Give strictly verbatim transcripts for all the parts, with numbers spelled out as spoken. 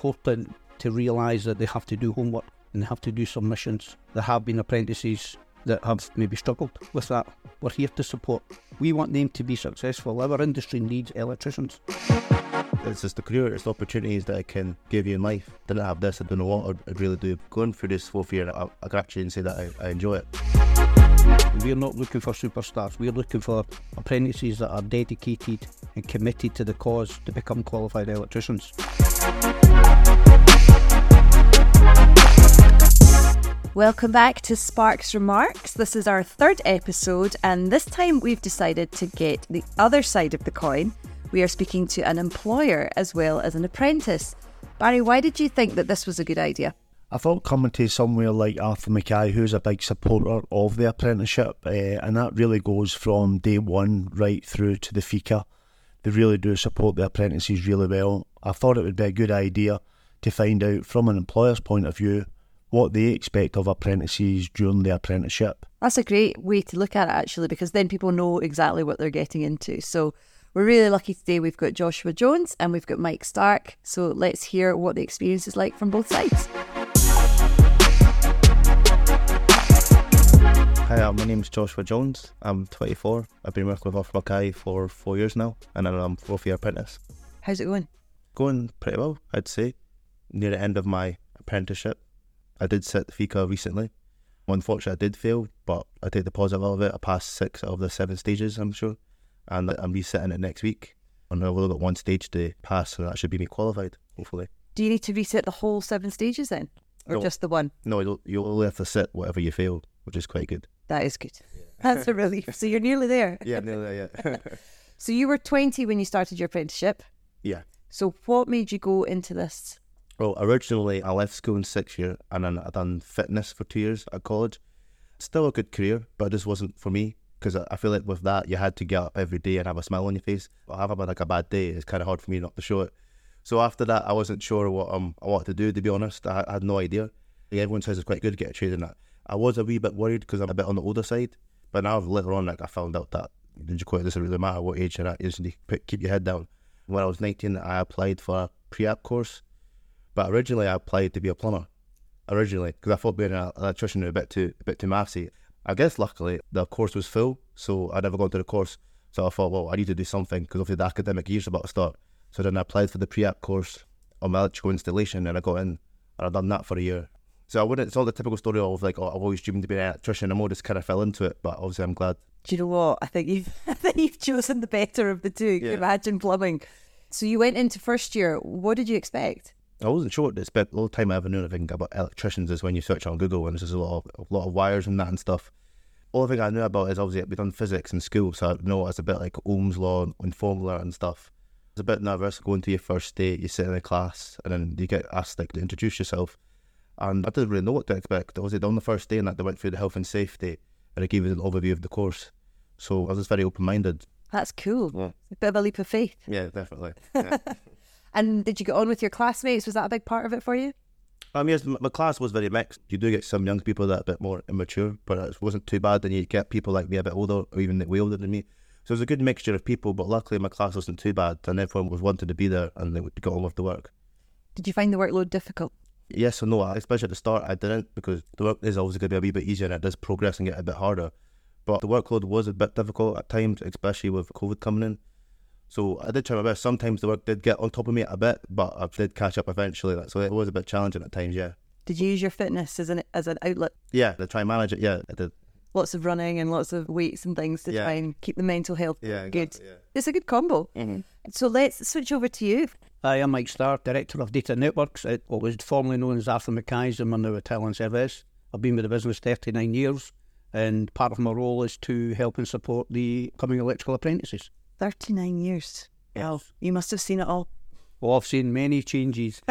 hoping to realise that they have to do homework and they have to do submissions. There have been apprentices that have maybe struggled with that. We're here to support. We want them to be successful. Our industry needs electricians. It's just the career, it's the opportunities that it can give you in life. Didn't have this, I don't know what I'd really do. Going through this fourth year, I, I can actually say that I, I enjoy it. We're not looking for superstars, we're looking for apprentices that are dedicated and committed to the cause to become qualified electricians. Welcome back to Sparks Remarks. This is our third episode, and this time we've decided to get the other side of the coin. We are speaking to an employer as well as an apprentice. Barry, why did you think that this was a good idea? I thought coming to somewhere like Arthur McKay, who's a big supporter of the apprenticeship, uh, and that really goes from day one right through to the FICA. They really do support the apprentices really well. I thought it would be a good idea to find out from an employer's point of view what they expect of apprentices during the apprenticeship. That's a great way to look at it, actually, because then people know exactly what they're getting into. So we're really lucky today. We've got Joshua Jones and we've got Mike Stark. So let's hear what the experience is like from both sides. Hi, uh, my name's Joshua Jones. I'm twenty-four. I've been working with Arthur McKay for four years now, and I'm a fourth-year apprentice. How's it going? Going pretty well, I'd say. Near the end of my apprenticeship, I did sit the FICA recently. Unfortunately, I did fail, but I take the positive out of it. I passed six of the seven stages, I'm sure, and I'm resitting it next week. And I've only got one stage to pass, and that should be me qualified, hopefully. Do you need to resit the whole seven stages then, or no, just the one? No, you only have to sit whatever you failed, which is quite good. That is good. Yeah. That's a relief. So you're nearly there. Yeah, nearly there, yeah. So you were twenty when you started your apprenticeship. Yeah. So what made you go into this? Well, originally I left school in sixth year and then I done fitness for two years at college. Still a good career, but it just wasn't for me because I feel like with that you had to get up every day and have a smile on your face. But having like a bad day, it's kind of hard for me not to show it. So after that, I wasn't sure what um I wanted to do, to be honest. I, I had no idea. Like, everyone says it's quite good to get a trade in that. I was a wee bit worried because I'm a bit on the older side, but now later on, like I found out that it doesn't really matter what age you're at, you just need to keep your head down. When I was nineteen, I applied for a pre-app course, but originally I applied to be a plumber, originally, because I thought being an electrician was a bit too, a bit too mathsy. I guess luckily the course was full, so I'd never gone to the course, so I thought, well, I need to do something because obviously the academic year's about to start. So then I applied for the pre-app course on my electrical installation, and I got in, and I'd done that for a year. So I wouldn't, it's not the typical story of like, oh, I've always dreamed to be an electrician. I more just kind of fell into it, but obviously I'm glad. Do you know what? I think you've, I think you've chosen the better of the two. Yeah. Imagine plumbing. So you went into first year. What did you expect? I wasn't sure what to expect. All the time I ever knew anything about electricians is when you search on Google and there's a lot of, a lot of wires and that and stuff. All the thing I knew about is obviously we've done physics in school, so I know it's a bit like Ohm's Law and formula and stuff. It's a bit nervous going to your first day, you sit in a class and then you get asked like to introduce yourself. And I didn't really know what to expect. I was on the first day and that they went through the health and safety and it gave us an overview of the course. So I was just very open-minded. That's cool. Yeah. A bit of a leap of faith. Yeah, definitely. Yeah. And did you get on with your classmates? Was that a big part of it for you? Um, yes, my class was very mixed. You do get some young people that are a bit more immature, but it wasn't too bad. And you get people like me a bit older or even way older than me. So it was a good mixture of people, but luckily my class wasn't too bad and everyone was wanting to be there and they got on with the work. Did you find the workload difficult? Yes or no, especially at the start I didn't, because the work is always going to be a wee bit easier and it does progress and get a bit harder. But the workload was a bit difficult at times, especially with COVID coming in. So I did try my best. Sometimes the work did get on top of me a bit, but I did catch up eventually. So it was a bit challenging at times, yeah. Did you use your fitness as an as an outlet? Yeah, to try and manage it, yeah, I did. Lots of running and lots of weights and things to yeah. try and keep the mental health yeah, good. Exactly, yeah. It's a good combo. Mm-hmm. So let's switch over to you. Hi, I'm Mike Stark, Director of Data Networks at what was formerly known as Arthur McKay's and we're now at Talent Service. I've been with the business thirty-nine years and part of my role is to help and support the coming electrical apprentices. thirty-nine years. Yes. Wow. You must have seen it all. Well, I've seen many changes.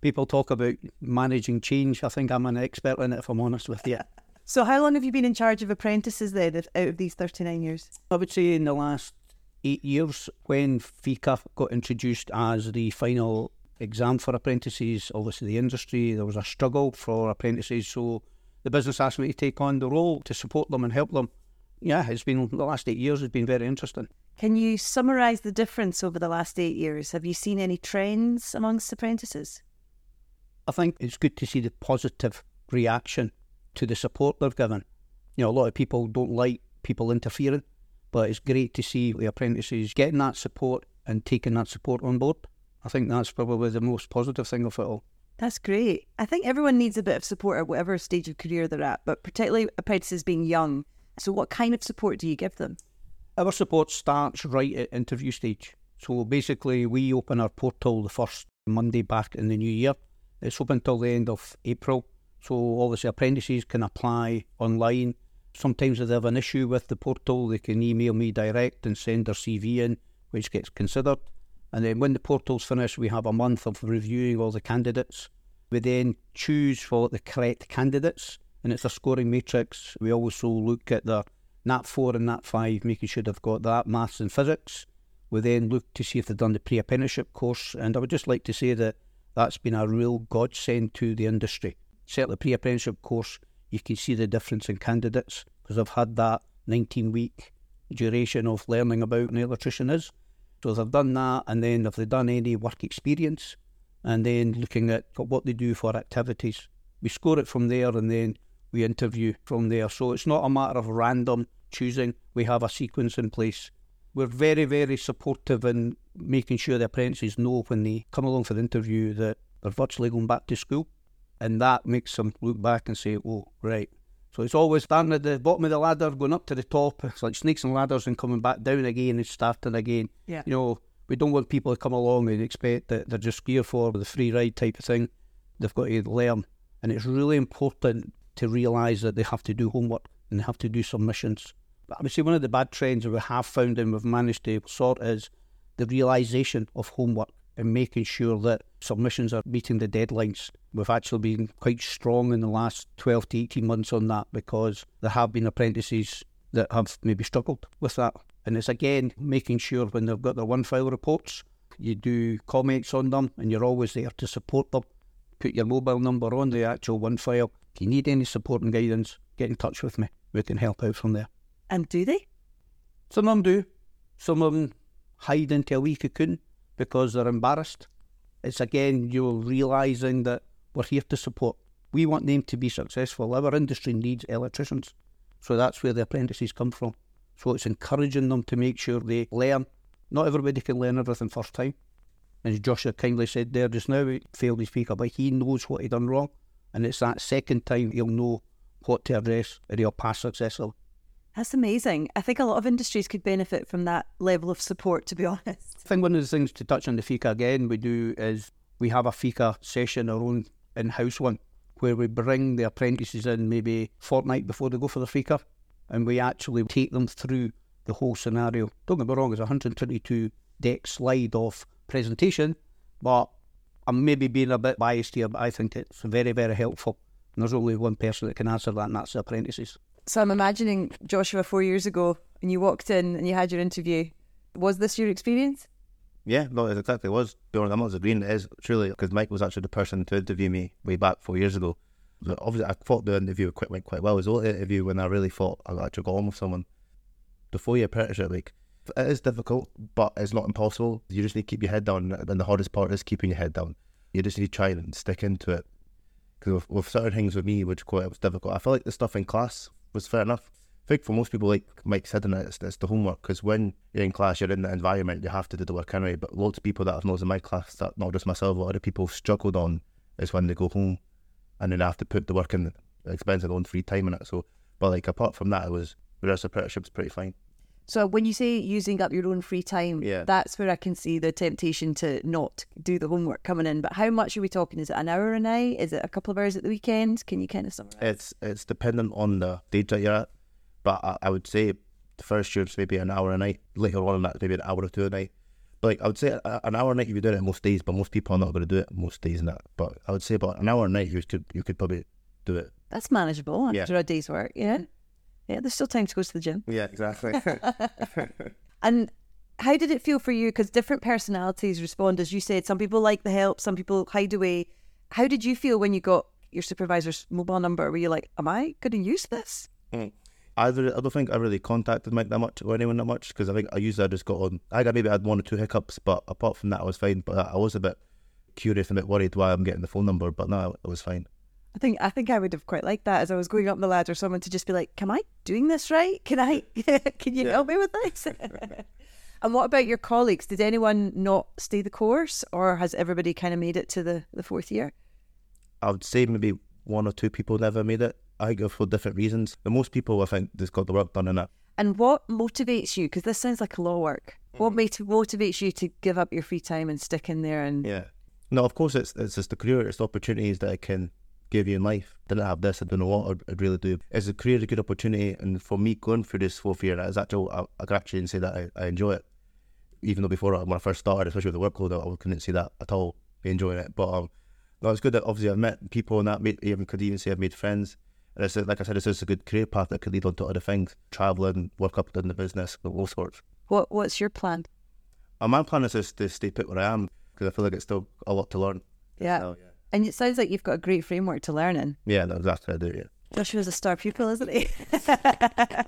People talk about managing change. I think I'm an expert in it, if I'm honest with you. So how long have you been in charge of apprentices then, out of these thirty-nine years? I would say in the last eight years, when FICA got introduced as the final exam for apprentices, obviously the industry, there was a struggle for apprentices, so the business asked me to take on the role to support them and help them. Yeah, it's been, the last eight years has been very interesting. Can you summarise the difference over the last eight years? Have you seen any trends amongst apprentices? I think it's good to see the positive reaction to the support they're given. You know, a lot of people don't like people interfering, but it's great to see the apprentices getting that support and taking that support on board. I think that's probably the most positive thing of it all. That's great. I think everyone needs a bit of support at whatever stage of career they're at, but particularly apprentices being young. So what kind of support do you give them? Our support starts right at interview stage. So basically we open our portal the first Monday back in the new year. It's open till the end of April. So obviously apprentices can apply online. Sometimes if they have an issue with the portal, they can email me direct and send their C V in, which gets considered. And then when the portal's finished, we have a month of reviewing all the candidates. We then choose for the correct candidates, and it's a scoring matrix. We also look at their N A T four and N A T five, making sure they've got that, maths and physics. We then look to see if they've done the pre-apprenticeship course, and I would just like to say that that's been a real godsend to the industry. Certainly pre-apprenticeship course, you can see the difference in candidates, because I've had that nineteen-week duration of learning about an electrician is. So they've done that, and then have they done any work experience, and then looking at what they do for activities. We score it from there, and then we interview from there. So it's not a matter of random choosing. We have a sequence in place. We're very, very supportive in making sure the apprentices know when they come along for the interview that they're virtually going back to school. And that makes them look back and say, oh, right. So it's always starting at the bottom of the ladder, going up to the top. It's like snakes and ladders and coming back down again and starting again. Yeah. You know, we don't want people to come along and expect that they're just here for the free ride type of thing. They've got to learn. And it's really important to realise that they have to do homework and they have to do submissions. But I would say one of the bad trends that we have found and we've managed to sort is the realisation of homework and making sure that submissions are meeting the deadlines. We've actually been quite strong in the last twelve to eighteen months on that, because there have been apprentices that have maybe struggled with that. And it's again making sure when they've got their OneFile reports, you do comments on them and you're always there to support them. Put your mobile number on the actual OneFile. If you need any support and guidance, get in touch with me. We can help out from there. And do they? Some of them do. Some of them hide into a wee cocoon because they're embarrassed. It's again, you're realising that we're here to support. We want them to be successful. Our industry needs electricians. So that's where the apprentices come from. So it's encouraging them to make sure they learn. Not everybody can learn everything first time. As Joshua kindly said there just now, he failed his FICA, but he knows what he done wrong. And it's that second time he'll know what to address and he'll pass successfully. That's amazing. I think a lot of industries could benefit from that level of support, to be honest. I think one of the things to touch on the FICA again we do is we have a FICA session, our own in-house one, where we bring the apprentices in maybe a fortnight before they go for the FICA, and we actually take them through the whole scenario. Don't get me wrong, it's a one hundred twenty-two deck slide of presentation, but I'm maybe being a bit biased here, but I think it's very, very helpful. And there's only one person that can answer that, and that's the apprentices. So I'm imagining, Joshua, four years ago, and you walked in and you had your interview. Was this your experience? Yeah, no, it exactly was. I'm not agreeing, it is, truly, because Mike was actually the person to interview me way back four years ago. So obviously, I thought the interview went quite well. It was the only interview when I really thought I actually got on with someone. The four-year apprenticeship, like, it is difficult, but it's not impossible. You just need to keep your head down, and the hardest part is keeping your head down. You just need to try and stick into it. Because with, with certain things with me, which quite, it was difficult. I feel like the stuff in class was fair enough. I think for most people, like Mike said, in it, it's, it's the homework, because when you're in class, you're in the environment, you have to do the work anyway. But lots of people that I've noticed in my class, that not just myself, a lot of people struggled on, is when they go home and then they have to put the work in, the expense of their own free time in it. So, but like apart from that, it was, the rest of the apprenticeship was pretty fine. So when you say using up your own free time, yeah, that's where I can see the temptation to not do the homework coming in. But how much are we talking? Is it an hour a night? Is it a couple of hours at the weekend? Can you kind of summarise? It's it's dependent on the stage that you're at. But I, I would say the first year it's maybe an hour a night. Later on in that, maybe an hour or two a night. But like I would say a, an hour a night if you're doing it most days, but most people are not going to do it most days in that. But I would say about an hour a night you could you could probably do it. That's manageable after yeah. a day's work, yeah. Yeah, there's still time to go to the gym. Yeah, exactly. And how did it feel for you? Because different personalities respond, as you said. Some people like the help, some people hide away. How did you feel when you got your supervisor's mobile number? Were you like, am I going to use this? Mm. I don't think I really contacted Mike that much or anyone that much, because I think I usually I just got on. I maybe I had one or two hiccups, but apart from that, I was fine. But I was a bit curious and a bit worried why I'm getting the phone number, but no, it was fine. I think I think I would have quite liked that as I was going up the ladder, someone to just be like, "Am I doing this right? Can I? Can you yeah. help me with this?" And what about your colleagues? Did anyone not stay the course, or has everybody kind of made it to the, the fourth year? I would say maybe one or two people never made it. I go for different reasons. But most people, I think, just got the work done in it. And what motivates you? Because this sounds like law work. Mm-hmm. What motivates you to give up your free time and stick in there? And yeah, no, of course, it's it's just the career. It's the opportunities that it can give you in life. Didn't have this, I don't know what I'd really do. It's a career, a good opportunity, and for me going through this fourth year, is actually I, I can actually say that I, I enjoy it. Even though before, when I first started, especially with the workload, I couldn't see that at all, enjoying it. But um, no, it's good that obviously I've met people and that, made, even could even say I've made friends. And it's like I said, it's just a good career path that could lead on to other things, travelling, work up in the business, all sorts. What What's your plan? Uh, my plan is just to stay put where I am, because I feel like it's still a lot to learn. Yeah. Now, yeah. And it sounds like you've got a great framework to learn in. Yeah, no, exactly, I do, yeah. Joshua's a star pupil, isn't he?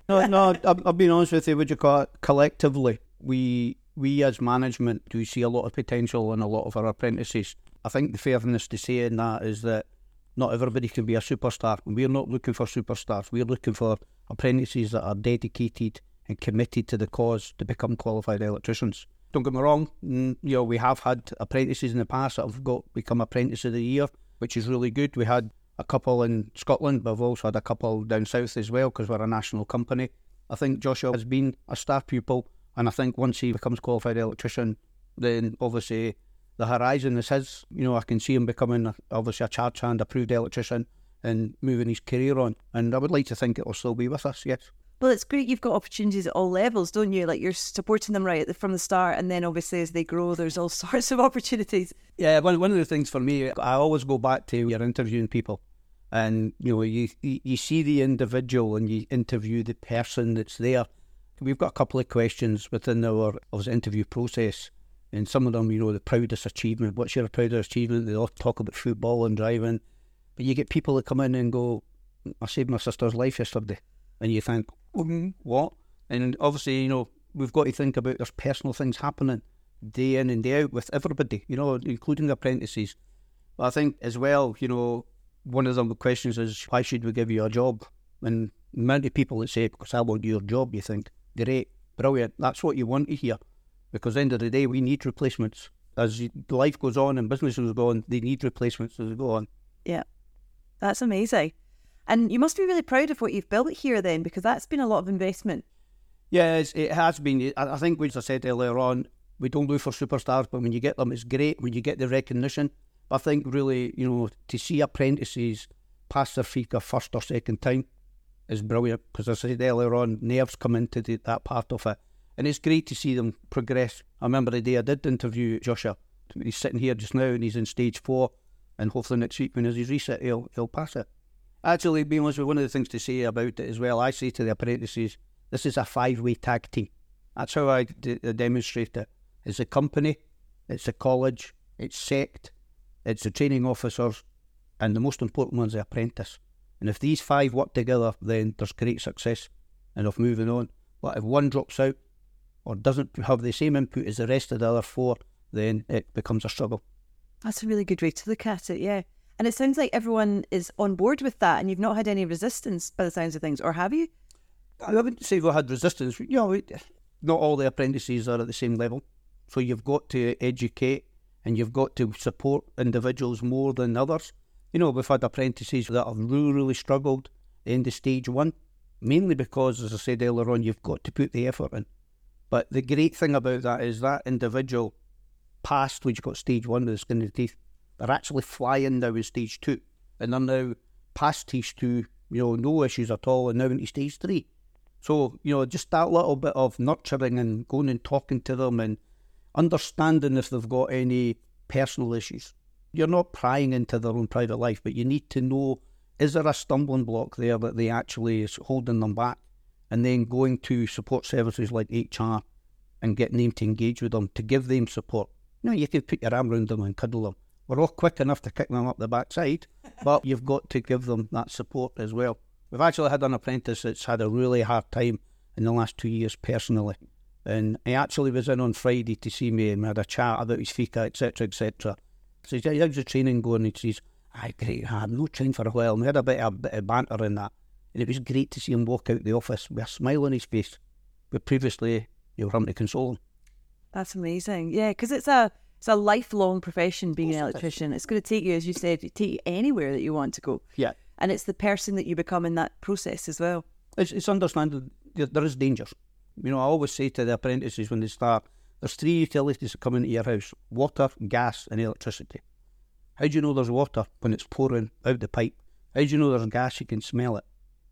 no, no, I've been honest with you, would you call it collectively? We... We as management do see a lot of potential in a lot of our apprentices. I think the fairness to say in that is that not everybody can be a superstar. We're not looking for superstars. We're looking for apprentices that are dedicated and committed to the cause to become qualified electricians. Don't get me wrong, you know, we have had apprentices in the past that have got become apprentice of the year, which is really good. We had a couple in Scotland, but we've also had a couple down south as well, because we're a national company. I think Joshua has been a star pupil. And I think once he becomes qualified electrician, then obviously the horizon is his. You know, I can see him becoming a, obviously a charge hand approved electrician and moving his career on. And I would like to think it will still be with us, yes. Well, it's great you've got opportunities at all levels, don't you? Like, you're supporting them right from the start, and then obviously as they grow, there's all sorts of opportunities. Yeah, one one of the things for me, I always go back to you're interviewing people. And, you know, you you see the individual and you interview the person that's there. We've got a couple of questions within our, our interview process, and some of them, you know, the proudest achievement. What's your proudest achievement? They all talk about football and driving, but you get people that come in and go, "I saved my sister's life yesterday," and you think, mm, "What?" And obviously, you know, we've got to think about there's personal things happening day in and day out with everybody, you know, including apprentices. But I think as well, you know, one of the questions is, "Why should we give you a job?" And many people that say, "Because I want your job," you think. Great, brilliant, that's what you want to hear, because at the end of the day we need replacements. As life goes on and businesses go on, they need replacements as they go on. Yeah, that's amazing. And you must be really proud of what you've built here then, because that's been a lot of investment. Yes, it has been. I think, as I said earlier on, we don't look for superstars, but when you get them it's great, when you get the recognition. I think really, you know, to see apprentices pass their FICA first or second time is brilliant, because as I said earlier on, nerves come into the, that part of it, and it's great to see them progress. I remember the day I did interview Joshua, he's sitting here just now and he's in stage four, and hopefully next week when he's reset he'll, he'll pass it. Actually, being honest with you, one of the things to say about it as well, I say to the apprentices, this is a five-way tag team. That's how I d- demonstrate it. It's the company, it's the college, it's S E C T, it's the training officers, and the most important one's the apprentice. And if these five work together, then there's great success and of moving on. But if one drops out or doesn't have the same input as the rest of the other four, then it becomes a struggle. That's a really good way to look at it, yeah. And it sounds like everyone is on board with that, and you've not had any resistance by the sounds of things, or have you? I wouldn't say we've had resistance. You know, not all the apprentices are at the same level. So you've got to educate and you've got to support individuals more than others. You know, we've had apprentices that have really, really struggled in the stage one, mainly because, as I said earlier on, you've got to put the effort in. But the great thing about that is that individual passed when you got stage one with the skin and the teeth. They're actually flying now in stage two, and they're now past stage two, you know, no issues at all, and now into stage three. So, you know, just that little bit of nurturing and going and talking to them and understanding if they've got any personal issues. You're not prying into their own private life, but you need to know, is there a stumbling block there that they actually is holding them back? And then going to support services like H R and getting them to engage with them, to give them support. You know, you can put your arm around them and cuddle them. We're all quick enough to kick them up the backside, but you've got to give them that support as well. We've actually had an apprentice that's had a really hard time in the last two years personally. And he actually was in on Friday to see me, and we had a chat about his FICA, et cetera, et cetera. So he says, how's the training going? And he says, ah, great, I've no trained for a while. And we had a bit of, a bit of banter in that. And it was great to see him walk out the office with a smile on his face. But previously, you were having to console him. That's amazing. Yeah, because it's a it's a lifelong profession, being an electrician. It's going to take you, as you said, take you anywhere that you want to go. Yeah. And it's the person that you become in that process as well. It's, it's understandable there is danger. You know, I always say to the apprentices when they start, there's three utilities that come into your house: water, gas and electricity. How do you know there's water when it's pouring out the pipe? How do you know there's gas? You can smell it.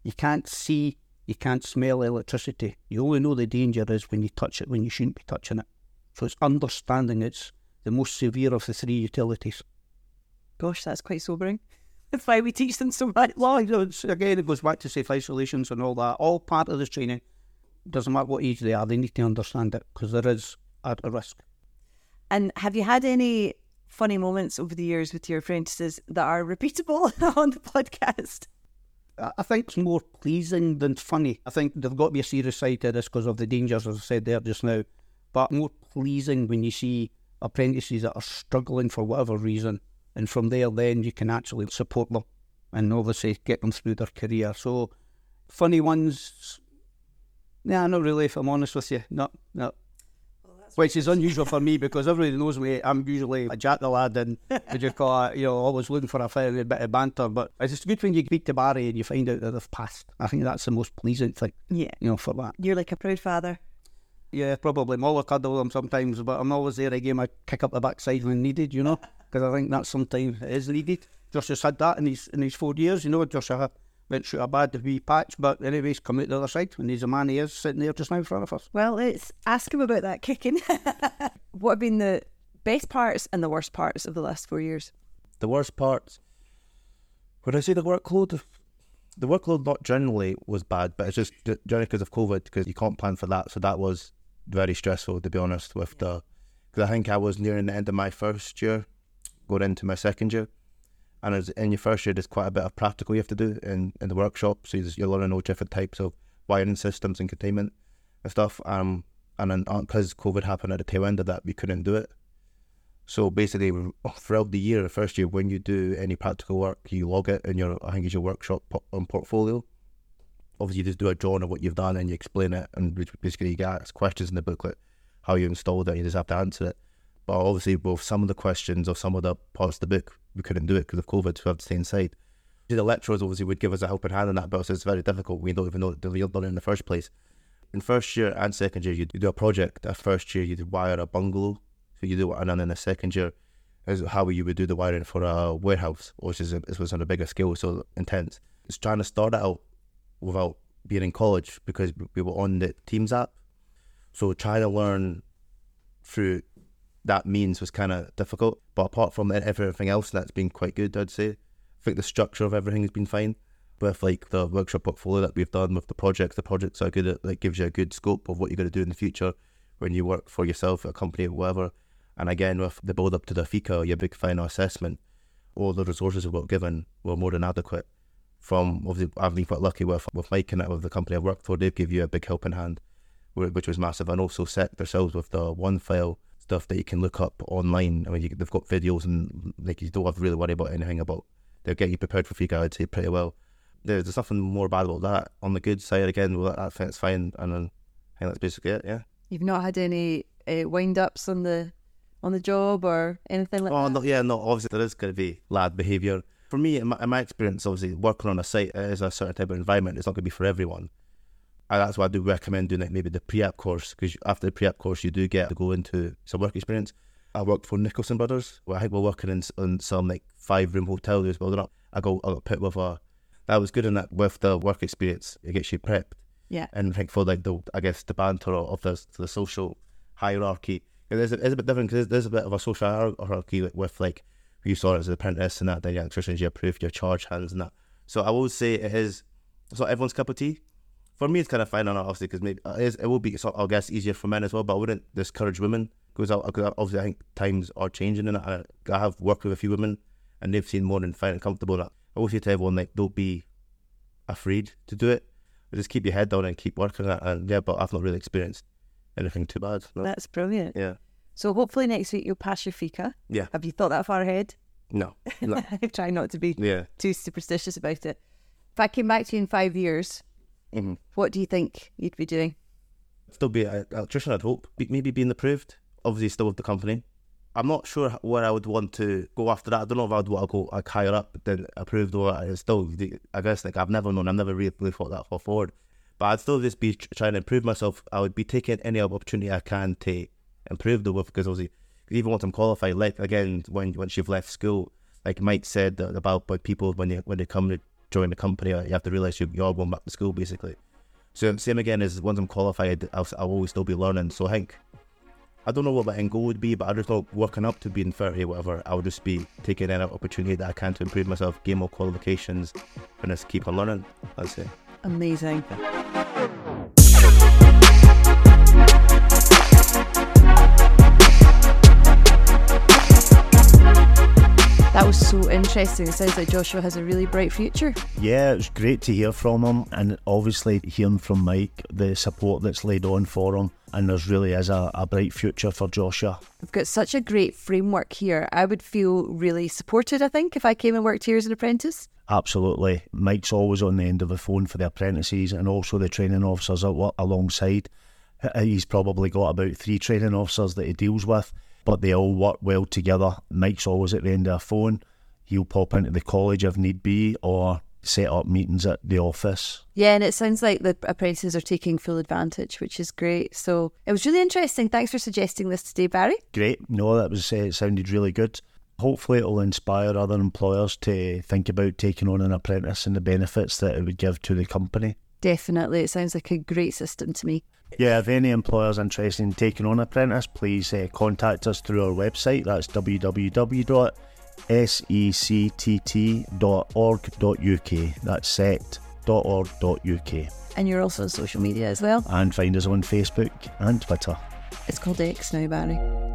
You can't see, you can't smell electricity. You only know the danger is when you touch it, when you shouldn't be touching it. So it's understanding it's the most severe of the three utilities. Gosh, that's quite sobering. That's why we teach them so much. Well, again, it goes back to safe isolations and all that. All part of this training. Doesn't matter what age they are, they need to understand it because there is a, a risk. And have you had any funny moments over the years with your apprentices that are repeatable on the podcast? I think it's more pleasing than funny. I think there's got to be a serious side to this because of the dangers, as I said there just now. But more pleasing when you see apprentices that are struggling for whatever reason, and from there then you can actually support them and obviously get them through their career. So funny ones, nah, not really, if I'm honest with you. No, no. Well, which is unusual for me because everybody knows me. I'm usually a jack the lad and would you call it, you know, always looking for a fair bit of banter. But it's good when you speak to Barry and you find out that they've passed. I think that's the most pleasant thing. Yeah. You know, for that. You're like a proud father. Yeah, probably. I'm all a cuddle with them sometimes, but I'm always there again. I kick up the backside when needed, you know, because I think that sometimes it is needed. Joshua's had that in his in his four years, you know. Joshua went through a bad wee patch, but anyway, he's come out the other side, and he's a man he is, sitting there just now in front of us. Well, let's ask him about that kicking. What have been the best parts and the worst parts of the last four years? The worst parts? Would I say the workload? The workload not generally was bad, but it's just generally because of COVID, because you can't plan for that, so that was very stressful, to be honest, with yeah. the because I think I was nearing the end of my first year going into my second year, and as in your first year there's quite a bit of practical you have to do in, in the workshop, so you're learning all different types of wiring systems and containment and stuff, um, and then because COVID happened at the tail end of that, we couldn't do it. So basically throughout the year, the first year, when you do any practical work, you log it in your, I think it's your workshop on portfolio. Obviously you just do a drawing of what you've done and you explain it, and basically you get asked questions in the booklet, how you installed it, and you just have to answer it. But obviously with some of the questions or some of the parts of the book, we couldn't do it because of COVID, so we had to stay inside. The lecturers obviously would give us a helping hand in that, but it's very difficult. We don't even know that we've done it in the first place. In first year and second year, you do a project. At first year, you wire a bungalow. So you do it, and then in the second year is how you would do the wiring for a warehouse, which is it was on a bigger scale, so intense. It's trying to start it out without being in college because we were on the Teams app. So trying to learn through that means was kind of difficult. But apart from everything else, that's been quite good, I'd say. I think the structure of everything has been fine. With like the workshop portfolio that we've done with the projects, the projects are good. It like, gives you a good scope of what you're going to do in the future when you work for yourself, a company, or whatever. And again, with the build-up to the FICA, your big final assessment, all the resources we got given were more than adequate. From, obviously, I've been quite lucky with, with Mike and with the company I worked for, they've give you a big helping hand, which was massive. And also set themselves with the OneFile stuff that you can look up online. I mean, you, they've got videos and like you don't have to really worry about anything about. They'll get you prepared for FICA, I'd say, pretty well. There's, there's nothing more bad about that. On the good side, again, well, that, that's fine. And then I think that's basically it, yeah. You've not had any uh, wind-ups on the... on the job or anything like oh, that? Oh, no, yeah, no, obviously there is going to be lad behaviour. For me, in my, in my experience, obviously, working on a site is a certain type of environment. It's not going to be for everyone. And that's why I do recommend doing like maybe the pre-app course, because after the pre-app course, you do get to go into some work experience. I worked for Nicholson Brothers, where I think we're working in, in some like five-room hotel. There's building up. I got, I got put with a... That was good in that with the work experience. It gets you prepped. Yeah. And I think for like the, I guess, the banter of the, the social hierarchy, it is, it is a bit different because there's a bit of a social hierarchy with like you saw it as an apprentice and that, then your electricians, your proof, your charge hands and that. So I would say it is, it's not everyone's cup of tea. For me, it's kind of fine, obviously, because maybe it, is, it will be, I guess, easier for men as well, but I wouldn't discourage women because I, obviously I think times are changing and I, I have worked with a few women and they've seen more than fine and comfortable. I would say to everyone, like, don't be afraid to do it. But just keep your head down and keep working at it. And yeah, but I've not really experienced anything too bad. No. That's brilliant. Yeah. So hopefully next week you'll pass your FICA. Yeah. Have you thought that far ahead? No. no. I try not to be yeah. too superstitious about it. If I came back to you in five years, mm-hmm. what do you think you'd be doing? Still be an electrician, I'd hope. Maybe being approved. Obviously still with the company. I'm not sure where I would want to go after that. I don't know if I'd want to go like higher up than approved, or it's still, I guess, like I've never known. I've never really thought that far forward. But I'd still just be trying to improve myself. I would be taking any opportunity I can to improve the work, because obviously, even once I'm qualified, like again, when once you've left school, like Mike said about but people when they when they come to join the company, you have to realise you're, you're going back to school basically. So same again as once I'm qualified, I'll, I'll always still be learning. So I think, I don't know what my end goal would be, but I just thought working up to being thirty or whatever, I would just be taking any opportunity that I can to improve myself, gain more qualifications, and just keep on learning, I'd say. Amazing. That was so interesting. It sounds like Joshua has a really bright future. Yeah, it's great to hear from him, and obviously hearing from Mike, the support that's laid on for him, and there's really is a, a bright future for Joshua. We've got such a great framework here. I would feel really supported, I think, if I came and worked here as an apprentice. Absolutely. Mike's always on the end of the phone for the apprentices and also the training officers alongside. He's probably got about three training officers that he deals with, but they all work well together. Mike's always at the end of the phone. He'll pop into the college if need be, or set up meetings at the office. Yeah, and it sounds like the apprentices are taking full advantage, which is great. So it was really interesting. Thanks for suggesting this today, Barry. Great. No, that was uh, it sounded really good. Hopefully it'll inspire other employers to think about taking on an apprentice and the benefits that it would give to the company. Definitely. It sounds like a great system to me. Yeah, if any employers interested in taking on an apprentice, please uh, contact us through our website. That's w w w dot sect dot org dot u k. That's sect dot org dot u k. And you're also on social media as well. And find us on Facebook and Twitter. It's called X now, Barry.